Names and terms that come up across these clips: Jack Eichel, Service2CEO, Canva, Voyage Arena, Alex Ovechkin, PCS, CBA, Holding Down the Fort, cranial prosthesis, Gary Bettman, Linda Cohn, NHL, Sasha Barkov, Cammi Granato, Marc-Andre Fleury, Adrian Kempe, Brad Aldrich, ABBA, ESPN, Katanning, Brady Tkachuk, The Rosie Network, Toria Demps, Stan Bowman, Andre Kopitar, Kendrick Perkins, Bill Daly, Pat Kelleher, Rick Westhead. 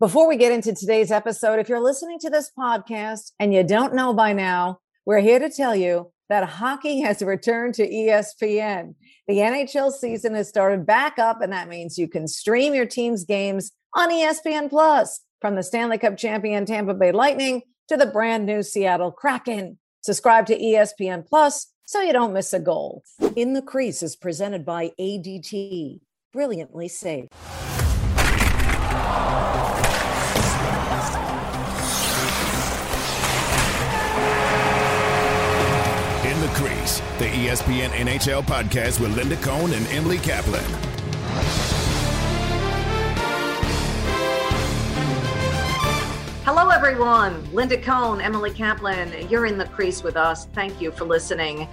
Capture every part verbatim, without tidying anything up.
Before we get into today's episode, if you're listening to this podcast and you don't know by now, we're here to tell you that hockey has returned to E S P N. The N H L season has started back up, and that means you can stream your team's games on E S P N Plus, from the Stanley Cup champion Tampa Bay Lightning to the brand new Seattle Kraken. Subscribe to E S P N Plus so you don't miss a goal. In the Crease is presented by A D T. Brilliantly safe. Crease, the E S P N N H L podcast with Linda Cohn and Emily Kaplan. Hello, everyone. Linda Cohn, Emily Kaplan, you're in the Crease with us. Thank you for listening.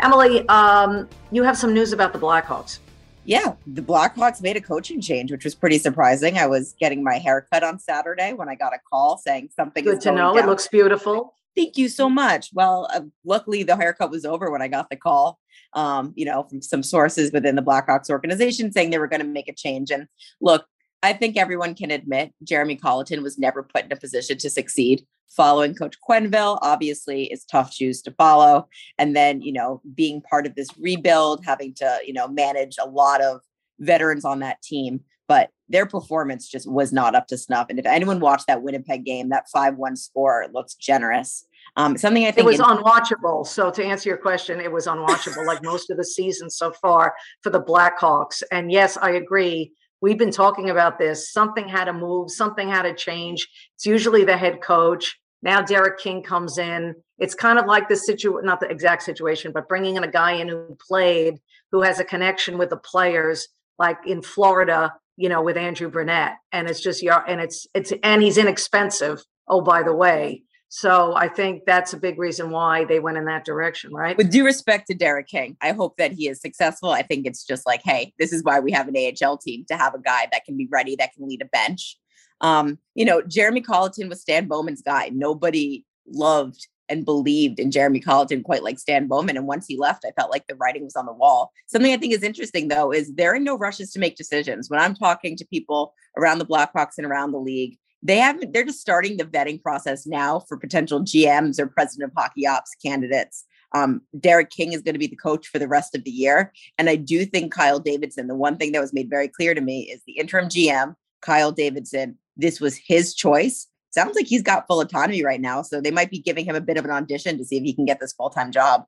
Emily, um, you have some news about the Blackhawks. Yeah, the Blackhawks made a coaching change, which was pretty surprising. I was getting my hair cut on Saturday when I got a call saying something Good is going to know. Down. It looks beautiful. Thank you so much. Well, uh, luckily the haircut was over when I got the call, um, you know, from some sources within the Blackhawks organization saying they were going to make a change. And look, I think everyone can admit Jeremy Colliton was never put in a position to succeed. Following Coach Quenneville, obviously, is tough shoes to follow. And then, you know, being part of this rebuild, having to, you know, manage a lot of veterans on that team. But their performance just was not up to snuff. And if anyone watched that Winnipeg game, that five one score looks generous. Um, something I think it was in- unwatchable. So to answer your question, it was unwatchable, like most of the season so far for the Blackhawks. And yes, I agree. We've been talking about this. Something had to move. Something had to change. It's usually the head coach. Now Derek King comes in. It's kind of like the situation, not the exact situation, but bringing in a guy in who played, who has a connection with the players, like in Florida, you know, with Andrew Brunette. And it's just, yeah, and it's, it's, and he's inexpensive. Oh, by the way. So I think that's a big reason why they went in that direction, right? With due respect to Derek King, I hope that he is successful. I think it's just like, hey, this is why we have an A H L team, to have a guy that can be ready, that can lead a bench. Um, you know, Jeremy Colliton was Stan Bowman's guy. Nobody loved and believed in Jeremy Colliton quite like Stan Bowman. And once he left, I felt like the writing was on the wall. Something I think is interesting, though, is they're in no rushes to make decisions. When I'm talking to people around the Blackhawks and around the league, they haven't, they're just starting the vetting process now for potential G Ms or president of hockey ops candidates. Um, Derek King is going to be the coach for the rest of the year. And I do think Kyle Davidson, the one thing that was made very clear to me is the interim G M, Kyle Davidson, this was his choice. Sounds like he's got full autonomy right now. So they might be giving him a bit of an audition to see if he can get this full-time job.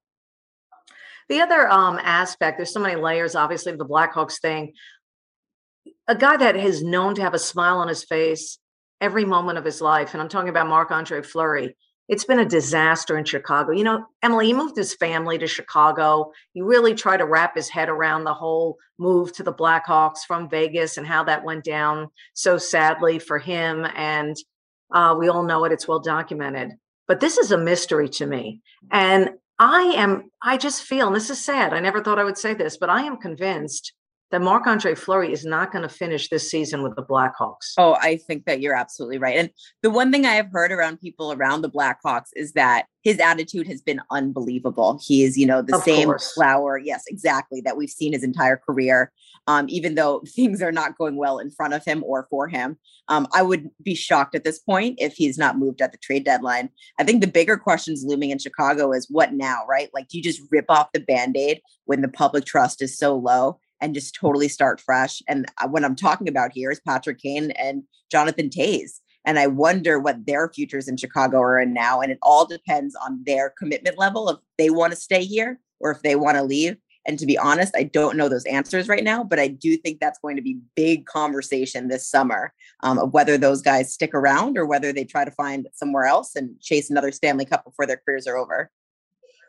The other um, aspect, there's so many layers, obviously, of the Blackhawks thing. A guy that is known to have a smile on his face every moment of his life, and I'm talking about Marc-Andre Fleury. It's been a disaster in Chicago. You know, Emily, he moved his family to Chicago. He really tried to wrap his head around the whole move to the Blackhawks from Vegas and how that went down so sadly for him. And uh, we all know it. It's well documented. But this is a mystery to me. And I am, I just feel, and this is sad, I never thought I would say this, but I am convinced that Marc-Andre Fleury is not going to finish this season with the Blackhawks. Oh, I think that you're absolutely right. And the one thing I have heard around people around the Blackhawks is that his attitude has been unbelievable. He is, you know, the of same course. Flower. Yes, exactly. That we've seen his entire career, um, even though things are not going well in front of him or for him. Um, I would be shocked at this point if he's not moved at the trade deadline. I think the bigger questions looming in Chicago is what now, right? Like, do you just rip off the Band-Aid when the public trust is so low and just totally start fresh? And what I'm talking about here is Patrick Kane and Jonathan Toews. And I wonder what their futures in Chicago are in now. And it all depends on their commitment level, if they want to stay here or if they want to leave. And to be honest, I don't know those answers right now, but I do think that's going to be big conversation this summer, um, of whether those guys stick around or whether they try to find somewhere else and chase another Stanley Cup before their careers are over.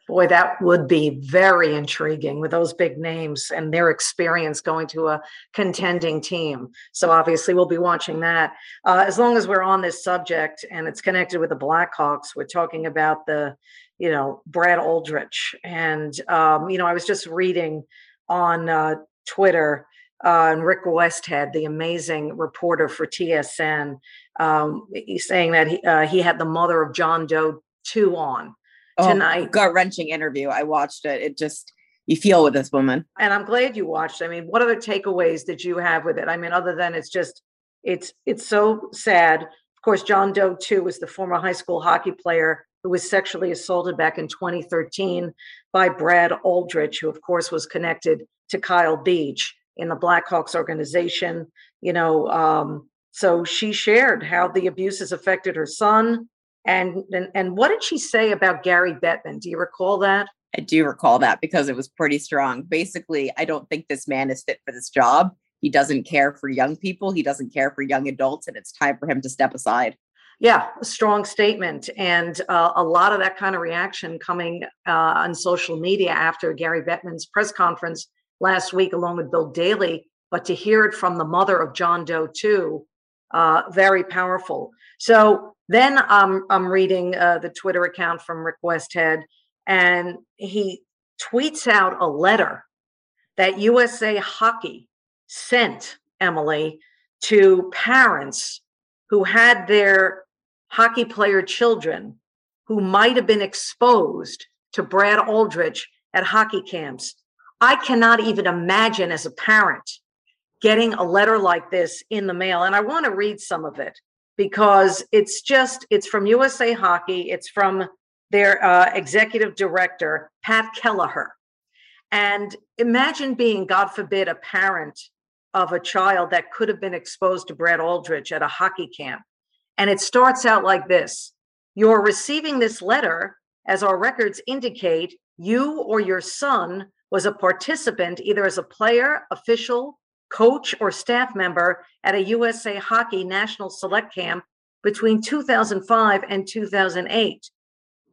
Boy, that would be very intriguing with those big names and their experience going to a contending team. So obviously we'll be watching that. Uh, as long as we're on this subject and it's connected with the Blackhawks, we're talking about the, you know, Brad Aldrich. And, um, you know, I was just reading on uh, Twitter uh, and Rick Westhead, the amazing reporter for T S N, um, he's saying that he, uh, he had the mother of John Doe two on tonight. Oh, gut-wrenching interview. I watched it. It just, you feel with this woman. And I'm glad you watched. I mean, what other takeaways did you have with it? I mean, other than it's just It's it's so sad. Of course, John Doe, too, was the former high school hockey player who was sexually assaulted back in twenty thirteen by Brad Aldrich, who, of course, was connected to Kyle Beach in the Blackhawks organization. You know, um, so she shared how the abuses affected her son. And, and and what did she say about Gary Bettman? Do you recall that? I do recall that because it was pretty strong. Basically, I don't think this man is fit for this job. He doesn't care for young people. He doesn't care for young adults. And it's time for him to step aside. Yeah, a strong statement. And uh, a lot of that kind of reaction coming uh, on social media after Gary Bettman's press conference last week, along with Bill Daly. But to hear it from the mother of John Doe, too, uh, very powerful. So then um, I'm reading uh, the Twitter account from Rick Westhead, and he tweets out a letter that U S A Hockey sent, Emily, to parents who had their hockey player children who might have been exposed to Brad Aldrich at hockey camps. I cannot even imagine as a parent getting a letter like this in the mail. And I want to read some of it because it's just, it's from U S A Hockey. It's from their uh, executive director, Pat Kelleher. And imagine being, God forbid, a parent of a child that could have been exposed to Brad Aldrich at a hockey camp. And it starts out like this. You're receiving this letter, as our records indicate, you or your son was a participant, either as a player, official, coach, or staff member at a U S A Hockey National Select Camp between two thousand five and two thousand eight.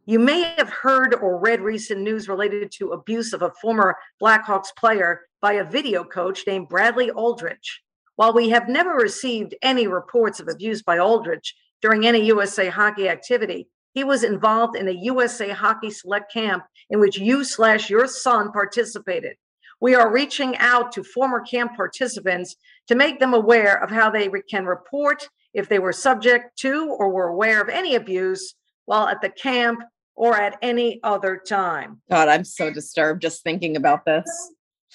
You may have heard or read recent news related to abuse of a former Blackhawks player by a video coach named Bradley Aldrich. While we have never received any reports of abuse by Aldrich during any U S A Hockey activity, he was involved in a U S A Hockey Select Camp in which you slash your son participated. We are reaching out to former camp participants to make them aware of how they can report if they were subject to or were aware of any abuse while at the camp or at any other time. God, I'm so disturbed just thinking about this.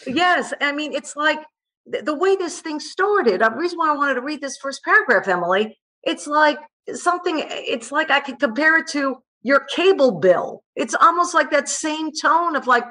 Yes, I mean, it's like th- the way this thing started. The reason why I wanted to read this first paragraph, Emily, it's like something, it's like I could compare it to your cable bill. It's almost like that same tone of like,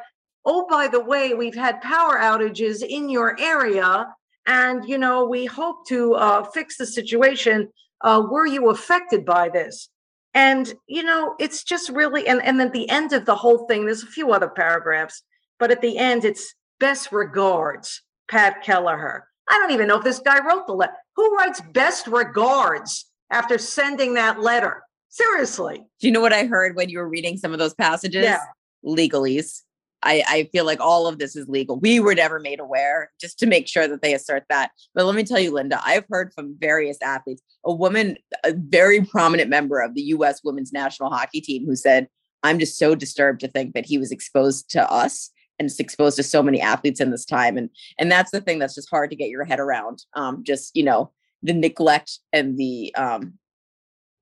oh, by the way, we've had power outages in your area, and, you know, we hope to uh, fix the situation. Uh, were you affected by this? And, you know, it's just really, and, and at the end of the whole thing, there's a few other paragraphs, but at the end, it's best regards, Pat Kelleher. I don't even know if this guy wrote the letter. Who writes best regards after sending that letter? Seriously. Do you know what I heard when you were reading some of those passages? Yeah. Legalese. I, I feel like all of this is legal. We were never made aware, just to make sure that they assert that. But let me tell you, Linda, I've heard from various athletes, a woman, a very prominent member of the U S women's national hockey team who said, I'm just so disturbed to think that he was exposed to us and it's exposed to so many athletes in this time. And, and that's the thing that's just hard to get your head around. Um, just, you know, the neglect and the, um,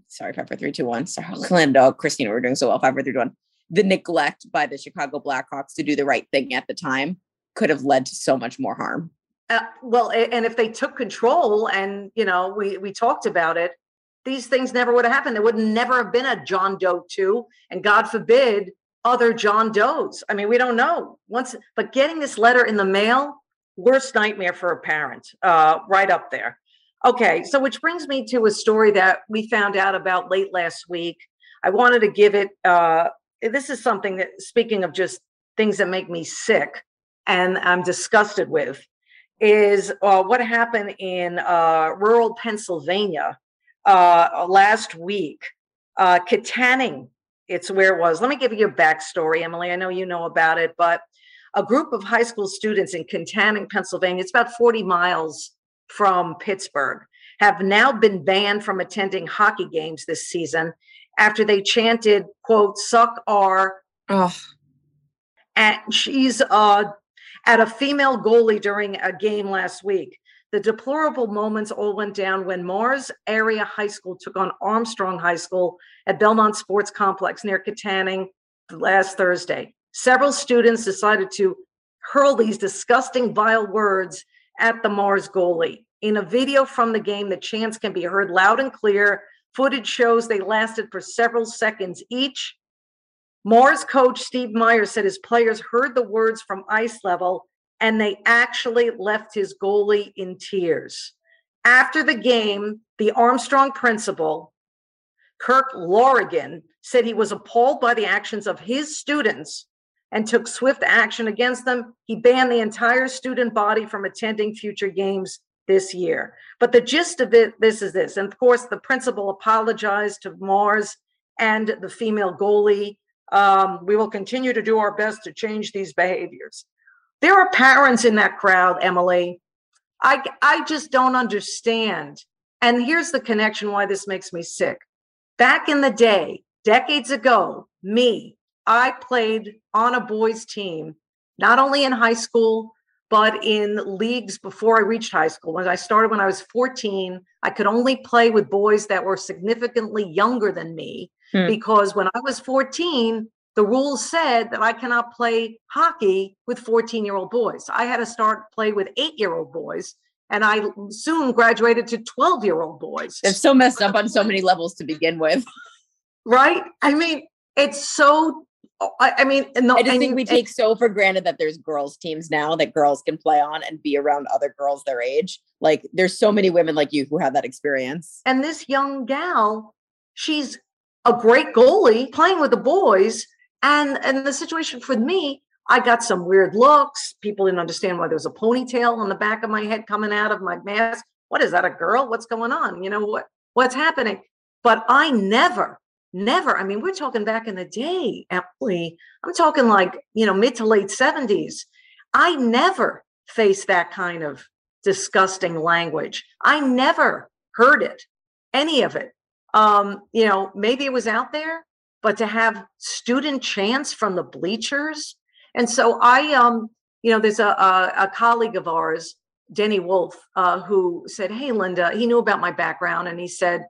sorry, five, four, three, two, one. Sorry, Linda, Christina, we're doing so well. Five, four, three, two, one. The neglect by the Chicago Blackhawks to do the right thing at the time could have led to so much more harm. Uh, well, and if they took control and, you know, we, we talked about it, these things never would have happened. There would never have been a John Doe two, and God forbid other John Does. I mean, we don't know once, but getting this letter in the mail, worst nightmare for a parent, uh, right up there. Okay. So, which brings me to a story that we found out about late last week. I wanted to give it, uh, this is something that, speaking of just things that make me sick and I'm disgusted with, is uh, what happened in uh, rural Pennsylvania uh, last week. Uh, Katanning, it's where it was. Let me give you a backstory, Emily. I know you know about it, but a group of high school students in Katanning, Pennsylvania, it's about forty miles from Pittsburgh, have now been banned from attending hockey games this season after they chanted, quote, suck our, oh. and she's uh, at a female goalie during a game last week. The deplorable moments all went down when Mars Area High School took on Armstrong High School at Belmont Sports Complex near Katanning last Thursday. Several students decided to hurl these disgusting, vile words at the Mars goalie. In a video from the game, the chants can be heard loud and clear. Footage shows they lasted for several seconds each. Moore's coach, Steve Meyer, said his players heard the words from ice level, and they actually left his goalie in tears. After the game, the Armstrong principal, Kirk Lorigan, said he was appalled by the actions of his students and took swift action against them. He banned the entire student body from attending future games this year. But the gist of it, this is this. And of course, the principal apologized to Mars and the female goalie. Um, we will continue to do our best to change these behaviors. There are parents in that crowd, Emily. I, I just don't understand. And here's the connection why this makes me sick. Back in the day, decades ago, me, I played on a boys' team, not only in high school, but in leagues before I reached high school. When I started when I was fourteen, I could only play with boys that were significantly younger than me, hmm. because when I was fourteen, the rules said that I cannot play hockey with fourteen-year-old boys. I had to start play with eight-year-old boys, and I soon graduated to twelve-year-old boys. It's so messed up on so many levels to begin with. Right? I mean, it's so... I, I mean, no, I just and, think we take and, so for granted that there's girls teams now that girls can play on and be around other girls their age. Like there's so many women like you who have that experience. And this young gal, she's a great goalie playing with the boys. And, and the situation for me, I got some weird looks. People didn't understand why there was a ponytail on the back of my head coming out of my mask. What is that, a girl? What's going on? You know, what, what's happening? But I never Never. I mean, we're talking back in the day, Emily. I'm talking like, you know, mid to late seventies. I never faced that kind of disgusting language. I never heard it, any of it. Um, you know, maybe it was out there, but to have student chants from the bleachers. And so I, um, you know, there's a, a, a colleague of ours, Denny Wolf, uh, who said, hey, Linda, he knew about my background. And he said,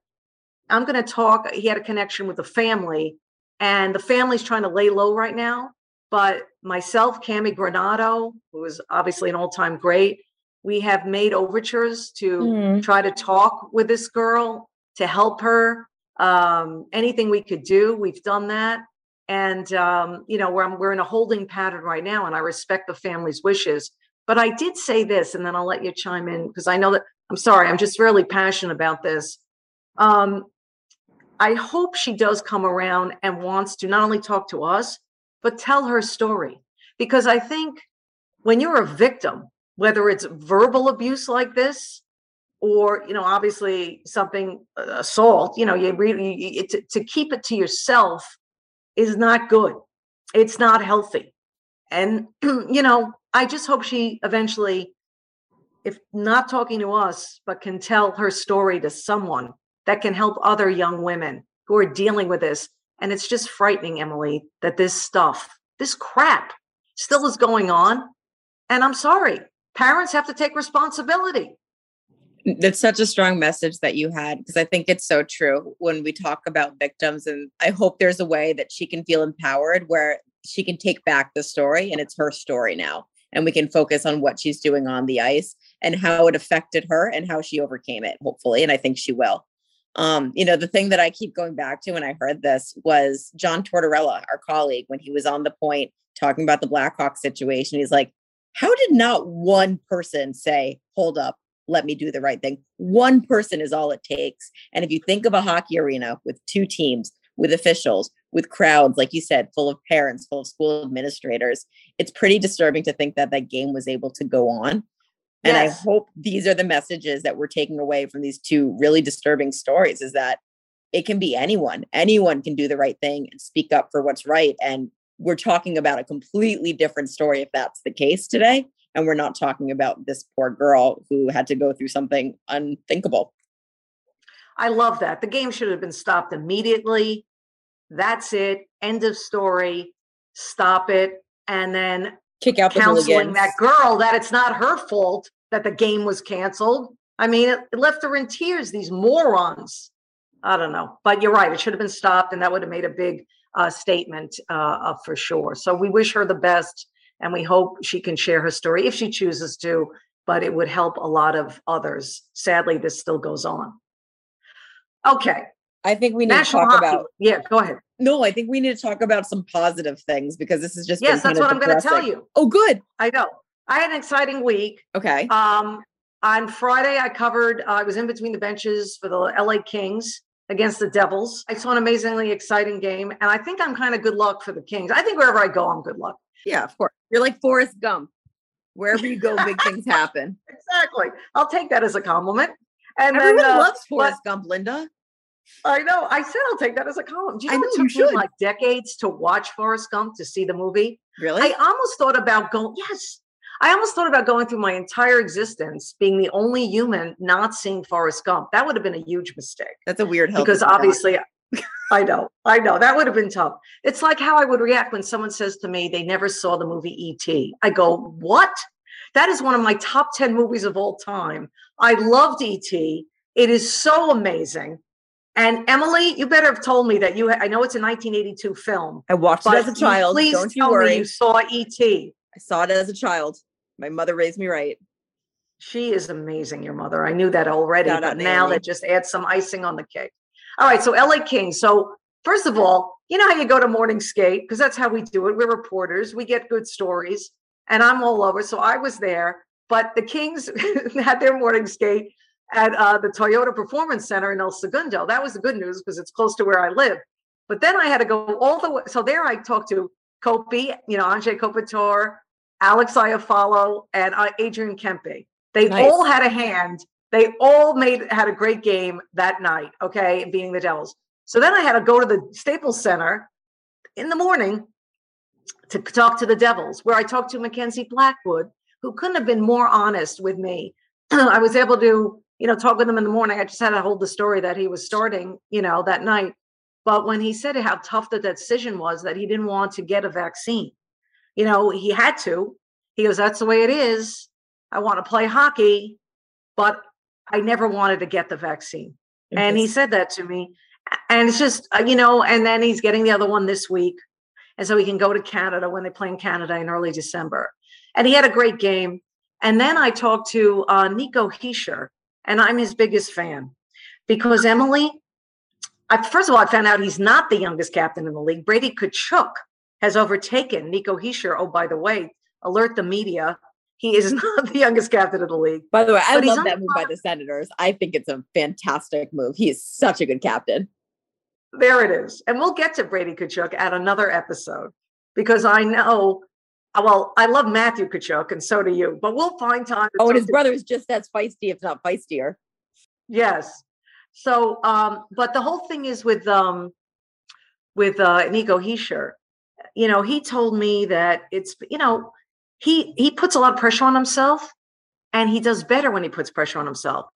I'm going to talk. He had a connection with the family, and the family's trying to lay low right now. But myself, Cammi Granato, who is obviously an all-time great, we have made overtures to mm. try to talk with this girl, to help her. Um, anything we could do, we've done that. And, um, you know, we're, we're in a holding pattern right now, and I respect the family's wishes. But I did say this, and then I'll let you chime in, because I know that, I'm sorry, I'm just really passionate about this. Um, I hope she does come around and wants to not only talk to us, but tell her story. Because I think when you're a victim, whether it's verbal abuse like this, or, you know, obviously something, uh, assault, you know, you really, you, to, to keep it to yourself is not good. It's not healthy. And, you know, I just hope she eventually, if not talking to us, but can tell her story to someone that can help other young women who are dealing with this. And it's just frightening, Emily, that this stuff, this crap still is going on. And I'm sorry, parents have to take responsibility. That's such a strong message that you had, because I think it's so true when we talk about victims. And I hope there's a way that she can feel empowered where she can take back the story, and it's her story now. And we can focus on what she's doing on the ice and how it affected her and how she overcame it, hopefully. And I think she will. Um, you know, the thing that I keep going back to when I heard this was John Tortorella, our colleague, when he was on The Point talking about the Blackhawks situation. He's like, how did not one person say, hold up, let me do the right thing? One person is all it takes. And if you think of a hockey arena with two teams, with officials, with crowds, like you said, full of parents, full of school administrators, it's pretty disturbing to think that that game was able to go on. And yes. I hope these are the messages that we're taking away from these two really disturbing stories, is that it can be anyone. Anyone can do the right thing and speak up for what's right. And we're talking about a completely different story if that's the case today. And we're not talking about this poor girl who had to go through something unthinkable. I love that. The game should have been stopped immediately. That's it. End of story. Stop it. And then kick out the counseling that girl that it's not her fault that the game was canceled. I mean, it, it left her in tears, these morons. I don't know. But you're right. It should have been stopped. And that would have made a big uh, statement uh, uh, for sure. So we wish her the best. And we hope she can share her story if she chooses to. but it would help a lot of others. Sadly, this still goes on. Okay. I think we need National to talk hockey. about. Yeah, go ahead. No, I think we need to talk about some positive things because this is just. Yes, that's what depressing. I'm going to tell you. Oh, good. I know. I had an exciting week. Okay. Um, on Friday, I covered, uh, I was in between the benches for the L A Kings against the Devils. I saw an amazingly exciting game, and I think I'm kind of good luck for the Kings. I think wherever I go, I'm good luck. Yeah, of course. You're like Forrest Gump. Wherever you go, big things happen. Exactly. I'll take that as a compliment. And Everyone then, uh, loves Forrest but, Gump, Linda. I know. I said I'll take that as a column. Do you know, know it took you me like decades to watch Forrest Gump to see the movie? Really? I almost thought about going, yes. I almost thought about going through my entire existence being the only human not seeing Forrest Gump. That would have been a huge mistake. That's a weird help. Because obviously, I know, I know. That would have been tough. It's like how I would react when someone says to me they never saw the movie E T. I go, what? That is one of my top ten movies of all time. I loved E T. It is so amazing. And Emily, you better have told me that you, ha- I know it's a nineteen eighty-two film. I watched it as a child. Please Don't tell you worry. me you saw E T. I saw it as a child. My mother raised me right. She is amazing, your mother. I knew that already, Shout but now Amy. That just adds some icing on the cake. All right, so L A Kings. So first of all, you know how you go to morning skate, because that's how we do it. We're reporters. We get good stories, and I'm all over. So I was there, but the Kings had their morning skate at uh, the Toyota Performance Center in El Segundo. That was the good news because it's close to where I live. But then I had to go all the way. So there I talked to Kopi, you know, Andre Kopitar, Alex Ayofalo, and uh, Adrian Kempe. They nice. all had a hand. They all made had a great game that night, okay, being the Devils. So then I had to go to the Staples Center in the morning to talk to the Devils, where I talked to Mackenzie Blackwood, who couldn't have been more honest with me. I was able to you know, talk with him in the morning. I just had to hold the story that he was starting, you know, that night. But when he said how tough that decision was, that he didn't want to get a vaccine, you know, he had to. He goes, that's the way it is. I want to play hockey, but I never wanted to get the vaccine. And he said that to me. And it's just, you know, and then he's getting the other one this week. And so he can go to Canada when they play in Canada in early December. And he had a great game. And then I talked to uh, Nico Hischier. And I'm his biggest fan because, Emily, I, first of all, I found out he's not the youngest captain in the league. Brady Tkachuk has overtaken Nico Hischier. Oh, by the way, alert the media. He is not the youngest captain of the league. By the way, I but love that move by the Senators. I think it's a fantastic move. He is such a good captain. There it is. And we'll get to Brady Tkachuk at another episode because I know – well, I love Matthew Tkachuk, and so do you. But we'll find time. Oh, and his brother is just as feisty, if not feistier. Yes. So, um, but the whole thing is with um, with uh, Nico Hischier. You know, he told me that it's you know he he puts a lot of pressure on himself, and he does better when he puts pressure on himself.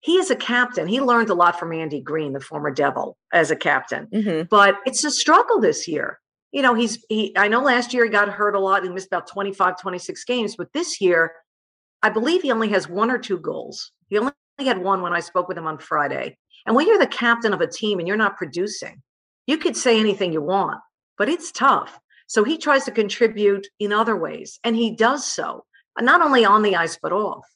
He is a captain. He learned a lot from Andy Green, the former Devil, as a captain. Mm-hmm. But it's a struggle this year. You know, he's, he, I know last year he got hurt a lot. He missed about twenty-five, twenty-six games, but this year, I believe he only has one or two goals. He only had one when I spoke with him on Friday. And when you're the captain of a team and you're not producing, you could say anything you want, but it's tough. So he tries to contribute in other ways. And he does so, not only on the ice, but off.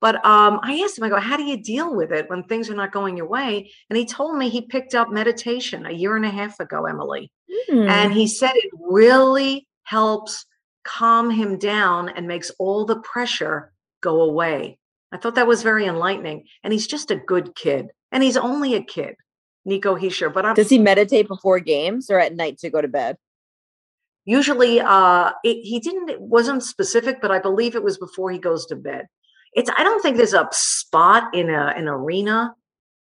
But um, I asked him, I go, how do you deal with it when things are not going your way? And he told me he picked up meditation a year and a half ago, Emily. Mm. And he said it really helps calm him down and makes all the pressure go away. I thought that was very enlightening. And he's just a good kid. And he's only a kid, Nico Hischier. But I'm- Does he meditate before games or at night to go to bed? Usually uh, it, he didn't, it wasn't specific, but I believe it was before he goes to bed. It's. I don't think there's a spot in a an arena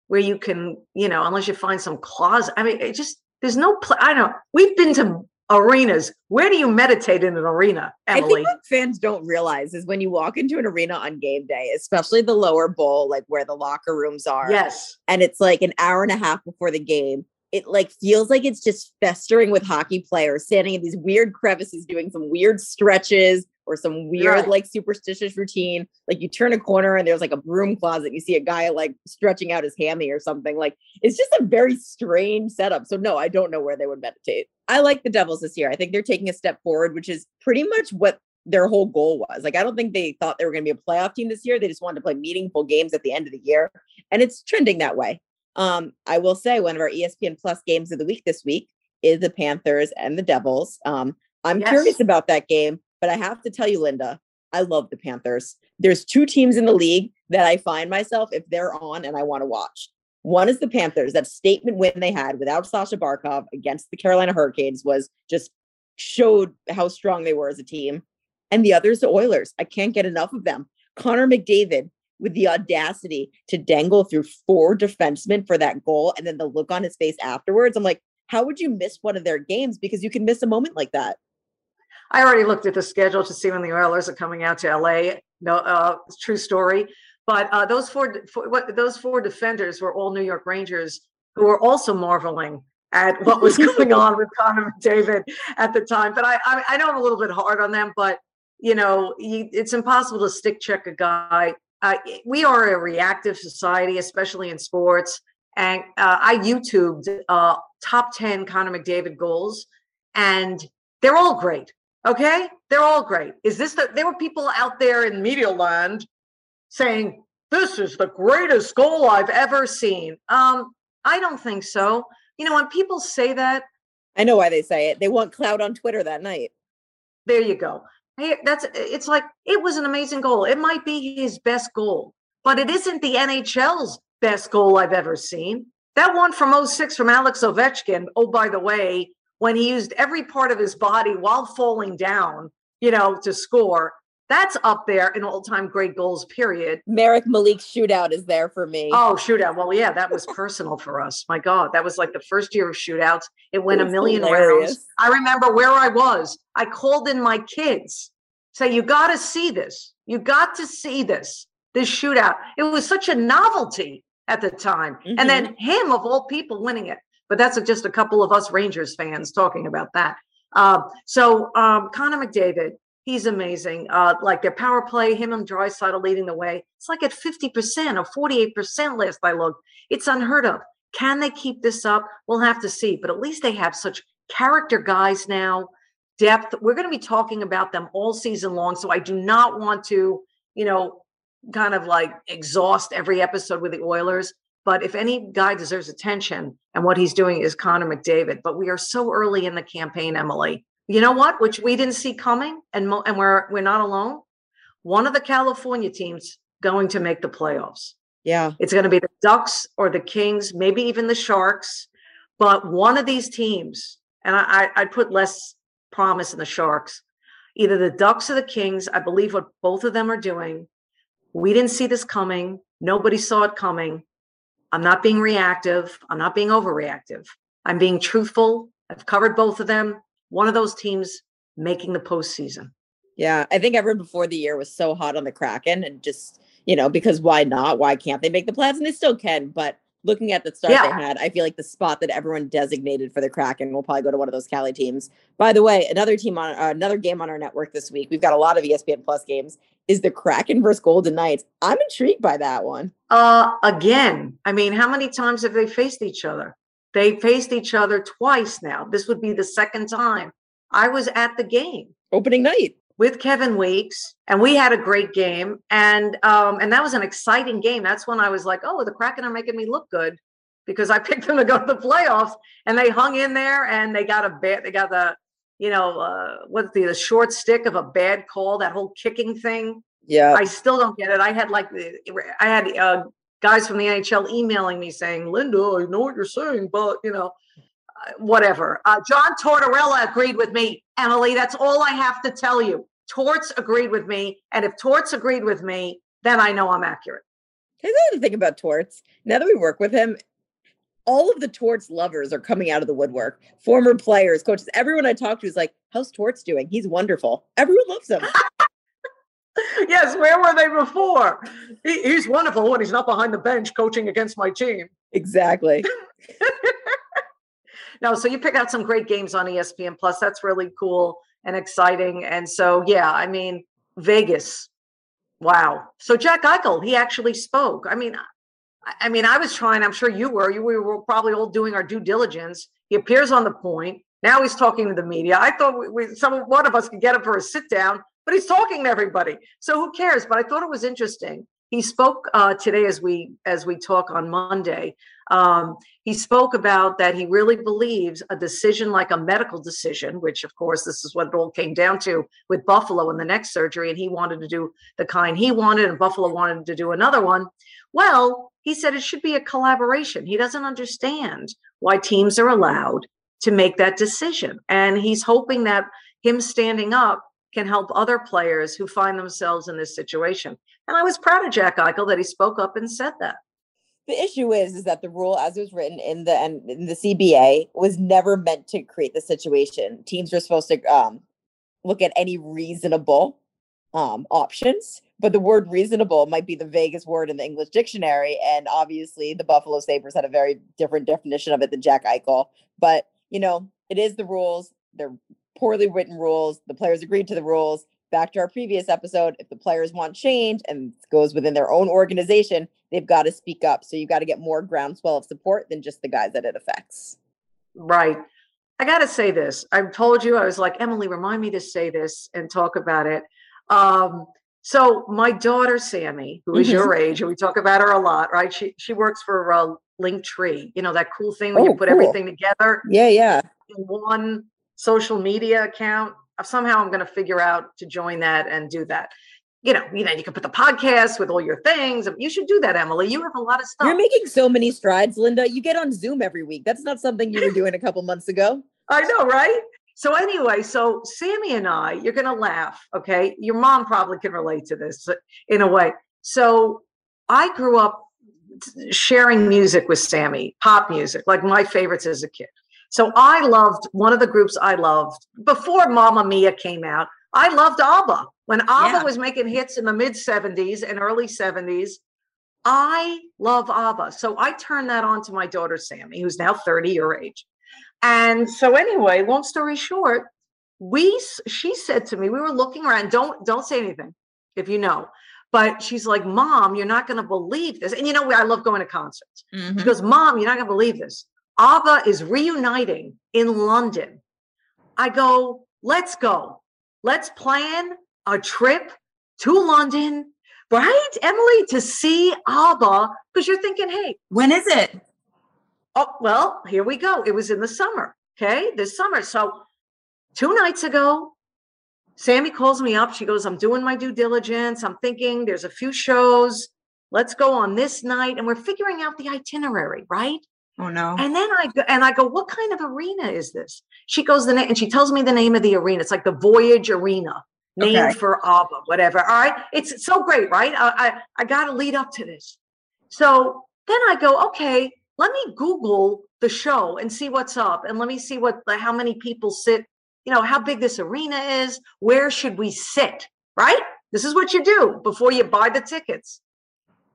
where you can, you know, unless you find some closet. I mean, it just there's no. Pl- I don't know. We've been to arenas. Where do you meditate in an arena, Emily? I think what fans don't realize is when you walk into an arena on game day, especially the lower bowl, like where the locker rooms are. Yes. And it's like an hour and a half before the game. It like feels like it's just festering with hockey players standing in these weird crevices, doing some weird stretches. Or some weird, right. like, superstitious routine. Like, you turn a corner and there's, like, a broom closet. You see a guy, like, stretching out his hammy or something. Like, it's just a very strange setup. So, no, I don't know where they would meditate. I like the Devils this year. I think they're taking a step forward, which is pretty much what their whole goal was. Like, I don't think they thought they were going to be a playoff team this year. They just wanted to play meaningful games at the end of the year. And it's trending that way. Um, I will say one of our E S P N Plus games of the week this week is the Panthers and the Devils. Um, I'm yes. curious about that game, but I have to tell you, Linda, I love the Panthers. There's two teams in the league that I find myself, if they're on and I want to watch. One is the Panthers. That statement win they had without Sasha Barkov against the Carolina Hurricanes was just showed how strong they were as a team. And the other is the Oilers. I can't get enough of them. Connor McDavid with the audacity to dangle through four defensemen for that goal. And then the look on his face afterwards, I'm like, how would you miss one of their games? Because you can miss a moment like that. I already looked at the schedule to see when the Oilers are coming out to L A. No, uh, true story. But uh, those four, four what, those four defenders were all New York Rangers who were also marveling at what was going on with Connor McDavid at the time. But I, I, I know I'm a little bit hard on them, but you know, you, it's impossible to stick check a guy. Uh, we are a reactive society, especially in sports. And uh, I YouTubed uh, top ten Connor McDavid goals, and they're all great. Okay, they're all great. Is this the? There were people out there in media land saying this is the greatest goal I've ever seen. Um, I don't think so. You know, when people say that, I know why they say it. They want clout on Twitter that night. There you go. Hey, that's. It's like it was an amazing goal. It might be his best goal, but it isn't the N H L's best goal I've ever seen. That one from oh six from Alex Ovechkin. Oh, by the way, when he used every part of his body while falling down, you know, to score. That's up there in all-time great goals, period. Merrick Malik's shootout is there for me. Oh, shootout. Well, yeah, that was personal for us. My God, that was like the first year of shootouts. It went it a million hilarious. rounds. I remember where I was. I called in my kids. Say, you got to see this. You got to see this, this shootout. It was such a novelty at the time. Mm-hmm. And then him, of all people, winning it. But that's just a couple of us Rangers fans talking about that. Uh, so um, Connor McDavid, he's amazing. Uh, like their power play, him and Draisaitl leading the way. It's like at fifty percent or forty-eight percent last I looked. It's unheard of. Can they keep this up? We'll have to see. But at least they have such character guys now, depth. We're going to be talking about them all season long. So I do not want to, you know, kind of like exhaust every episode with the Oilers. But if any guy deserves attention, and what he's doing is Connor McDavid. But we are so early in the campaign, Emily. You know what? Which we didn't see coming, and mo- and we're we're not alone. One of the California teams going to make the playoffs. Yeah, it's going to be the Ducks or the Kings, maybe even the Sharks. But one of these teams, and I, I I'd put less promise in the Sharks, either the Ducks or the Kings. I believe what both of them are doing. We didn't see this coming. Nobody saw it coming. I'm not being reactive. I'm not being overreactive. I'm being truthful. I've covered both of them. One of those teams making the postseason. Yeah. I think everyone before the year was so hot on the Kraken and just, you know, because why not? Why can't they make the playoffs? And they still can. But looking at the start yeah. they had, I feel like the spot that everyone designated for the Kraken will probably go to one of those Cali teams. By the way, another team on uh, another game on our network this week. We've got a lot of E S P N Plus games. Is the Kraken versus Golden Knights. I'm intrigued by that one. Uh, again, I mean, how many times have they faced each other? They faced each other twice now. This would be the second time. I was at the game. Opening night. With Kevin Weeks, and we had a great game. And um, and that was an exciting game. That's when I was like, oh, the Kraken are making me look good because I picked them to go to the playoffs. And they hung in there, and they got a bad, they got the, you know, uh, what's the, the short stick of a bad call, that whole kicking thing. Yeah. I still don't get it. I had like, I had uh, guys from the N H L emailing me saying, Linda, I know what you're saying, but, you know, uh, whatever. Uh, John Tortorella agreed with me, Emily. That's all I have to tell you. Torts agreed with me. And if Torts agreed with me, then I know I'm accurate. Here's another thing about Torts. Now that we work with him, all of the Torts lovers are coming out of the woodwork. Former players, coaches, everyone I talked to is like, how's Torts doing? He's wonderful. Everyone loves him. Yes, where were they before? He, he's wonderful when he's not behind the bench coaching against my team. Exactly. No, so you pick out some great games on E S P N Plus. That's really cool and exciting. And so, yeah, I mean, Vegas. Wow. So Jack Eichel, he actually spoke. I mean, I mean, I was trying, I'm sure you were, you, we were probably all doing our due diligence. He appears on the point. Now he's talking to the media. I thought we, we, some, one of us could get him for a sit down. but he's talking to everybody. So who cares? But I thought it was interesting. He spoke uh, today as we as we talk on Monday. Um, he spoke about that he really believes a decision like a medical decision, which, of course, this is what it all came down to with Buffalo and the neck surgery. And he wanted to do the kind he wanted and Buffalo wanted to do another one. Well, he said it should be a collaboration. He doesn't understand why teams are allowed to make that decision. And he's hoping that him standing up can help other players who find themselves in this situation. And I was proud of Jack Eichel that he spoke up and said that. The issue is, is that the rule as it was written in the in the C B A was never meant to create the situation. Teams were supposed to um, look at any reasonable um, options, but the word reasonable might be the vaguest word in the English dictionary. And obviously the Buffalo Sabres had a very different definition of it than Jack Eichel. But, you know, it is the rules. They're poorly written rules. The players agreed to the rules. Back to our previous episode, if the players want change and it goes within their own organization, they've got to speak up. So you've got to get more groundswell of support than just the guys that it affects. Right. I got to say this. I told you, I was like, Emily, remind me to say this and talk about it. Um, so my daughter, Sammy, who is your age, and we talk about her a lot, right? She she works for uh, Linktree, you know, that cool thing where oh, you put cool. everything together. Yeah, yeah. In one social media account. Somehow I'm going to figure out to join that and do that. You know, you know, you can put the podcast with all your things. You should do that, Emily. You have a lot of stuff. You're making so many strides, Linda. You get on Zoom every week. That's not something you were doing a couple months ago. I know, right? So anyway, so Sammy and I, you're going to laugh, okay? Your mom probably can relate to this in a way. So I grew up sharing music with Sammy, pop music, like my favorites as a kid. So I loved, one of the groups I loved, before Mamma Mia came out, I loved ABBA. When ABBA yeah. was making hits in the mid-seventies and early seventies, I love ABBA. So I turned that on to my daughter, Sammy, who's now thirty, your age. And so anyway, long story short, we she said to me, we were looking around, don't, don't say anything if you know. But she's like, Mom, you're not going to believe this. And you know, I love going to concerts. Mm-hmm. She goes, Mom, you're not going to believe this. ABBA is reuniting in London. I go, let's go. Let's plan a trip to London, right, Emily, to see ABBA? Because you're thinking, hey. When is it? Oh, well, here we go. It was in the summer, okay, this summer. So two nights ago, Sammy calls me up. She goes, I'm doing my due diligence. I'm thinking there's a few shows. Let's go on this night. And we're figuring out the itinerary, right? Oh no. And then I go, and I go, what kind of arena is this? She goes the name and she tells me the name of the arena. It's like the Voyage Arena, named okay. for ABBA, whatever. All right. It's so great, right? I, I, I got to lead up to this. So then I go, okay, let me Google the show and see what's up. And let me see what, how many people sit, you know, how big this arena is. Where should we sit? Right. This is what you do before you buy the tickets.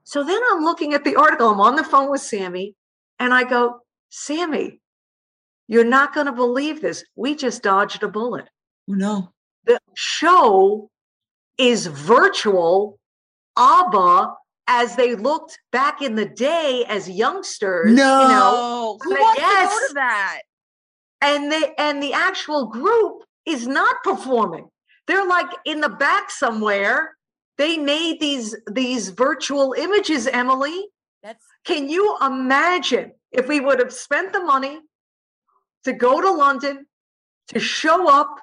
So then I'm looking at the article. I'm on the phone with Sammy. And I go, Sammy, you're not going to believe this. We just dodged a bullet. No. The show is virtual ABBA as they looked back in the day as youngsters. No. You know, who wants yes. to go to that? And the, and the actual group is not performing. They're like in the back somewhere. They made these, these virtual images, Emily. That's- Can you imagine if we would have spent the money to go to London, to show up?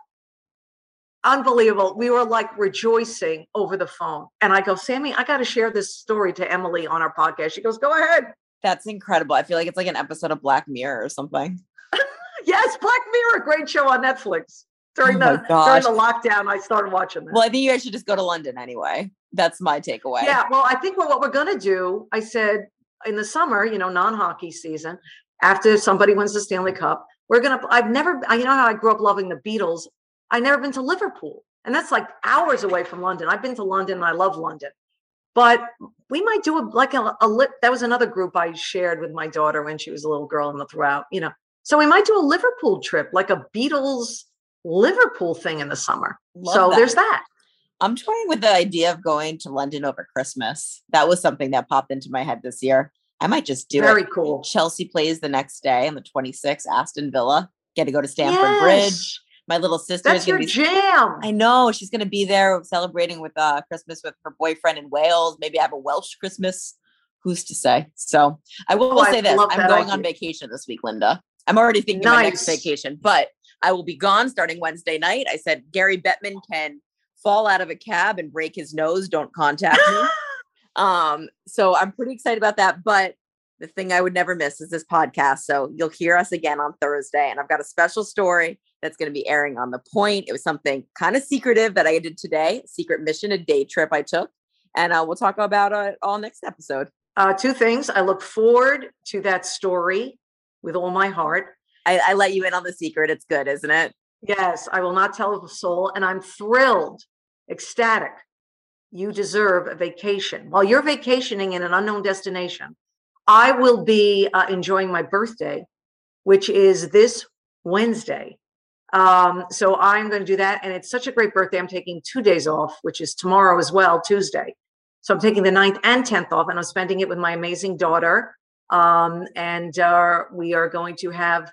Unbelievable. We were like rejoicing over the phone. And I go, Sammy, I got to share this story to Emily on our podcast. She goes, go ahead. That's incredible. I feel like it's like an episode of Black Mirror or something. Yes, Black Mirror, great show on Netflix. During, oh the, during the lockdown, I started watching that. Well, I think you guys should just go to London anyway. That's my takeaway. Yeah, well, I think what, what we're going to do, I said, in the summer, you know, non-hockey season, after somebody wins the Stanley Cup, we're going to, I've never, I, you know how I grew up loving the Beatles. I've never been to Liverpool. And that's like hours away from London. I've been to London and I love London. But we might do a, like a, a lip, that was another group I shared with my daughter when she was a little girl and throughout, you know. So we might do a Liverpool trip, like a Beatles Liverpool thing in the summer. Love so that. There's that. I'm toying with the idea of going to London over Christmas. That was something that popped into my head this year. I might just do Very it. Very cool. Chelsea plays the next day on the twenty-sixth, Aston Villa. Get to go to Stamford yes. Bridge. My little sister That's is gonna your be jam. I know she's gonna be there celebrating with uh Christmas with her boyfriend in Wales. Maybe I have a Welsh Christmas. Who's to say? So I will oh, say I this. I'm going idea. on vacation this week, Linda. I'm already thinking nice. my next vacation, but I will be gone starting Wednesday night. I said Gary Bettman can fall out of a cab and break his nose. Don't contact me. um, so I'm pretty excited about that. But the thing I would never miss is this podcast. So you'll hear us again on Thursday. And I've got a special story that's going to be airing on The Point. It was something kind of secretive that I did today. Secret mission, a day trip I took. And uh, we'll talk about it all next episode. Uh, two things. I look forward to that story with all my heart. I, I let you in on the secret. It's good, isn't it? Yes. I will not tell a soul. And I'm thrilled, ecstatic. You deserve a vacation. While you're vacationing in an unknown destination, I will be uh, enjoying my birthday, which is this Wednesday. Um, so I'm going to do that. And it's such a great birthday. I'm taking two days off, which is tomorrow as well, Tuesday. So I'm taking the ninth and tenth off, and I'm spending it with my amazing daughter. Um, and uh, we are going to have,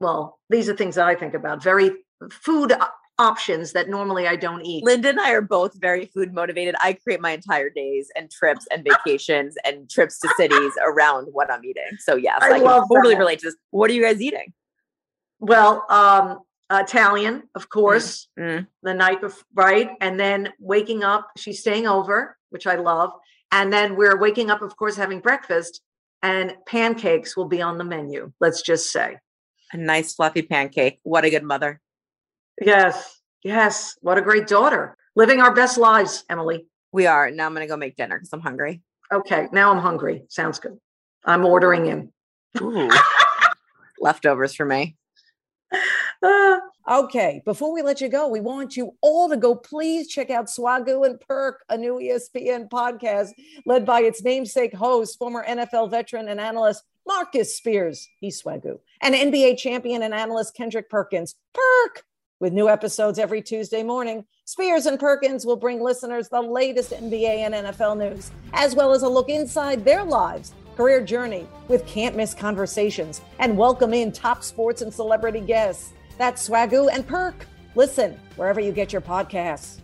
well, these are things that I think about, very food op- options that normally I don't eat. Linda and I are both very food motivated. I create my entire days and trips and vacations and trips to cities around what I'm eating. So yes, I, I can totally that. relate to this. What are you guys eating? Well, um, Italian, of course, mm-hmm. the night before, right? And then waking up, she's staying over, which I love. And then we're waking up, of course, having breakfast, and pancakes will be on the menu. Let's just say a nice fluffy pancake. What a good mother. Yes. Yes. What a great daughter. Living our best lives, Emily. We are. Now I'm going to go make dinner because I'm hungry. Okay. Now I'm hungry. Sounds good. I'm ordering in. Ooh. Leftovers for me. Uh, okay, before we let you go, we want you all to go please check out Swagoo and Perk, a new E S P N podcast led by its namesake host, former N F L veteran and analyst Marcus Spears, he's Swagoo, and N B A champion and analyst Kendrick Perkins. Perk! With new episodes every Tuesday morning, Spears and Perkins will bring listeners the latest N B A and N F L news, as well as a look inside their lives, career journey with can't-miss conversations, and welcome in top sports and celebrity guests. That's Swagoo and Perk. Listen wherever you get your podcasts.